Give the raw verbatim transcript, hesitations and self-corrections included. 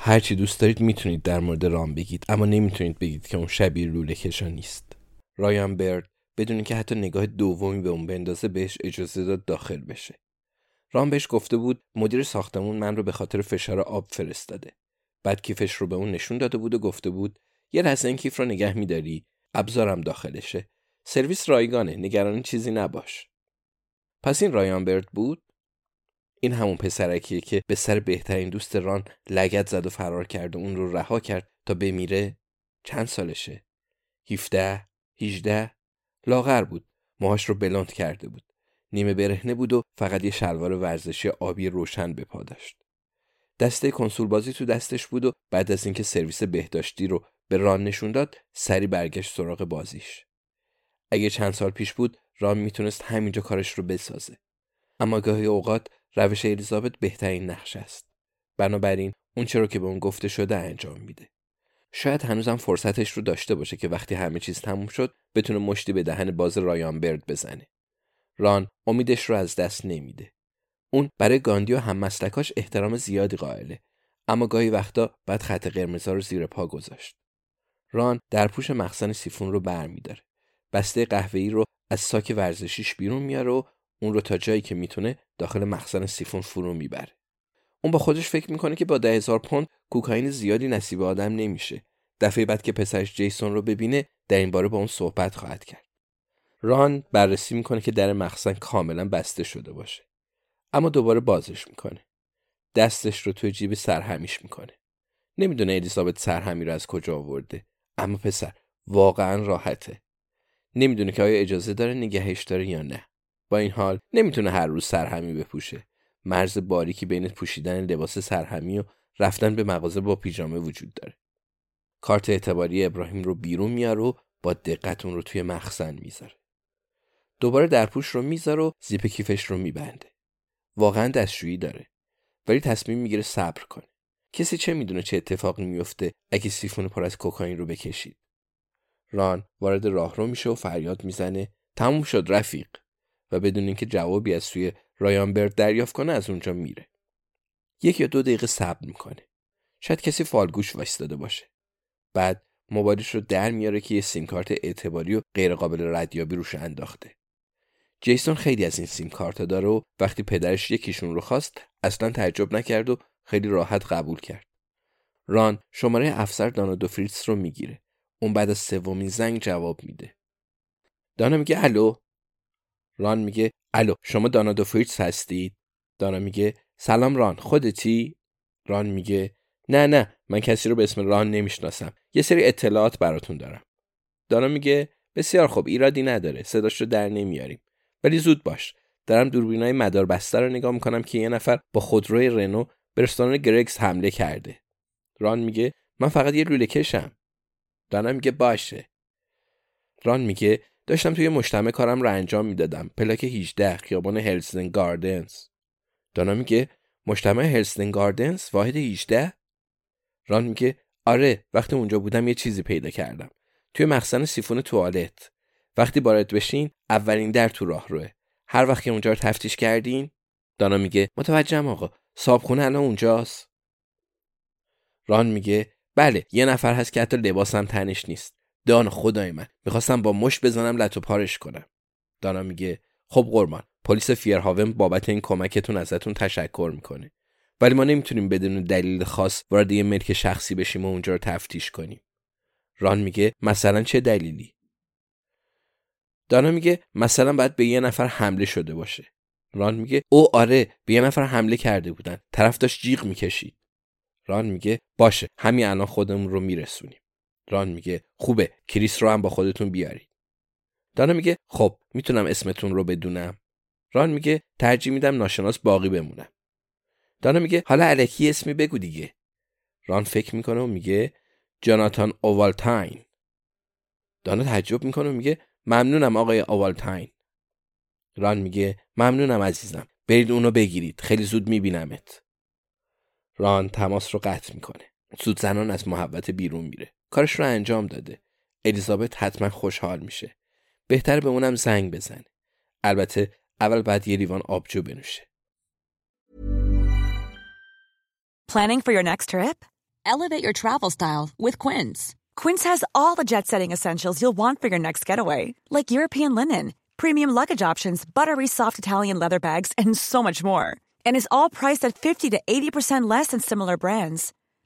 هر چی دوست دارید میتونید در مورد رام بگید، اما نمیتونید بگید که اون شبیه لوله کشا نیست. رایان برد بدون اینکه حتی نگاه دومی به اون بندازه بهش اجازه داد داخل بشه. رام بهش گفته بود مدیر ساختمون من رو به خاطر فشار آب فرستاده. بعد کیفش رو به اون نشون داده بود و گفته بود یه لحظه این کیف رو نگه می‌داری، ابزارم داخلشه. سرویس رایگانه، نگران چیزی نباش. پس این رایان برد بود. این همون پسرکیه که به سر بهترین دوست ران لگد زد و فرار کرد و اون رو رها کرد تا بمیره. چند سالشه؟ هفده، هجده. لاغر بود، موهاش رو بلوند کرده بود، نیمه برهنه بود و فقط یه شلوار ورزشی آبی روشن به پا داشت. دسته کنسول بازی تو دستش بود و بعد از اینکه سرویس بهداشتی رو به ران نشون داد، سری برگشت سراغ بازیش. اگه چند سال پیش بود، ران میتونست همینجا کارش رو بسازه. اما گاهی اوقات روش الیزابت بهترین نقش است. بنابراین اون چرا که به اون گفته شده انجام میده. شاید هنوزم فرصتش رو داشته باشه که وقتی همه چیز تموم شد بتونه مشتی به دهن باز رایان برد بزنه. ران امیدش رو از دست نمیده. اون برای گاندی و هم‌مسلکاش احترام زیادی قائله، اما گاهی وقتا بعد خط قرمزا رو زیر پا گذاشت. ران در پوش مخزن سیفون رو برمی‌داره. بسته قهوه‌ای رو از ساک ورزشیش بیرون میاره و اون رو تا جایی که میتونه داخل مخزن سیفون فرو میبره. اون با خودش فکر میکنه که با ده هزار پوند کوکائین زیادی نصیب آدم نمیشه. دفعه بعد که پسرش جیسون رو ببینه در این باره با اون صحبت خواهد کرد. ران بررسی میکنه که در مخزن کاملا بسته شده باشه. اما دوباره بازش میکنه. دستش رو توی جیب سرهمیش میکنه. نمیدونه الیزابت سرهمی رو از کجا آورده، اما پسر واقعا راحته. نمیدونه که آیا اجازه داره نگهش داره یا نه. با این حال نمیتونه هر روز سرهمی بپوشه. مرز باریکی بین پوشیدن لباس سرهمی و رفتن به مغازه با پیژامه وجود داره. کارت اعتباری ابراهیم رو بیرون میاره و با دقت اون رو توی مخزن میذاره. دوباره درپوش رو میذاره و زیپ کیفش رو میبنده. واقعا دستشویی داره، ولی تصمیم میگیره صبر کنه. کسی چه میدونه چه اتفاقی میفته اگه سیفون پر از کوکائین رو بکشید. ران وارد راهرو میشه و فریاد میزنه تموم شد رفیق، و بدون اینکه جوابی از سوی رایان برد دریافت کنه از اونجا میره. یک یا دو دقیقه صبر میکنه. شاید کسی فالگوش وایستاده باشه. بعد موبایلش رو در میاره که یه سیم کارت اعتباری و غیر قابل ردیابی روش انداخته. جیسون خیلی از این سیم کارتا داره و وقتی پدرش یکیشون رو خواست اصلا تعجب نکرد و خیلی راحت قبول کرد. ران شماره افسر دانا دو فریتز رو میگیره. اون بعد از سومین زنگ جواب میده. دانا میگه الو. ران میگه الو شما دانا دو فریتز هستید؟ دانا میگه سلام ران، خودتی؟ ران میگه نه نه من کسی رو به اسم ران نمیشناسم، یه سری اطلاعات براتون دارم. دانا میگه بسیار خوب، ایرادی نداره، صداش رو در نمیاریم، ولی زود باش، دارم دوربینای مداربسته رو نگاه میکنم که یه نفر با خودروی رنو به رستوران گرگز حمله کرده. ران میگه من فقط یه لوله کشم. دانا میگه باشه. ران میگه داشتم توی مجتمع کارم رو انجام میدادم، پلاک هجده خیابان هلسن گاردنز. دانا میگه مجتمع هلستن گاردنز واحد هجده؟ ران میگه آره، وقتی اونجا بودم یه چیزی پیدا کردم توی مخزن سیفون توالت. وقتی وارد بشین اولین در تو راه روه. هر وقت که اونجا رو تفتیش کردین؟ دانا میگه متوجهم آقا، صابخونه الان اونجاست. ران میگه بله، یه نفر هست که حتی لباسم تنش نیست. دانا خدای من، میخواستم با مش بزنم لتو پارش کنم. دانا میگه خب قربان، پلیس فیرهاون بابت این کمکتون ازتون تشکر میکنه، ولی ما نمیتونیم بدون دلیل خاص وارد یه ملک شخصی بشیم و اونجا رو تفتیش کنیم. ران میگه مثلا چه دلیلی؟ دانا میگه مثلا باید به یه نفر حمله شده باشه. ران میگه او آره، به یه نفر حمله کرده بودن، طرف داشت جیغ میکشید. ران میگه باشه، همین الان خودمون رو میرسونیم. ران میگه خوبه، کریس رو هم با خودتون بیارید. دانا میگه خب میتونم اسمتون رو بدونم؟ ران میگه ترجیح میدم ناشناس باقی بمونم. دانا میگه حالا الکی اسمی بگو دیگه. ران فکر میکنه و میگه جاناتان اوالتاین. دانا تعجب میکنه و میگه ممنونم آقای اوالتاین. ران میگه ممنونم عزیزم، برید اونو بگیرید، خیلی زود میبینمت. ران تماس رو قطع میکنه. سود زنان از محبت بیرون میره، کارش رو انجام داده. الیزابت حتما خوشحال میشه، بهتر به اونم زنگ بزنه. البته اول بعد یه لیوان آبجو بنوشه. Planning for your next trip? Elevate your travel style with Quince. Quince has all the jet-setting essentials you'll want for your next getaway, like European linen, premium luggage options, buttery soft Italian leather bags, and so much more. And is all priced at fifty to eighty percent less than similar brands.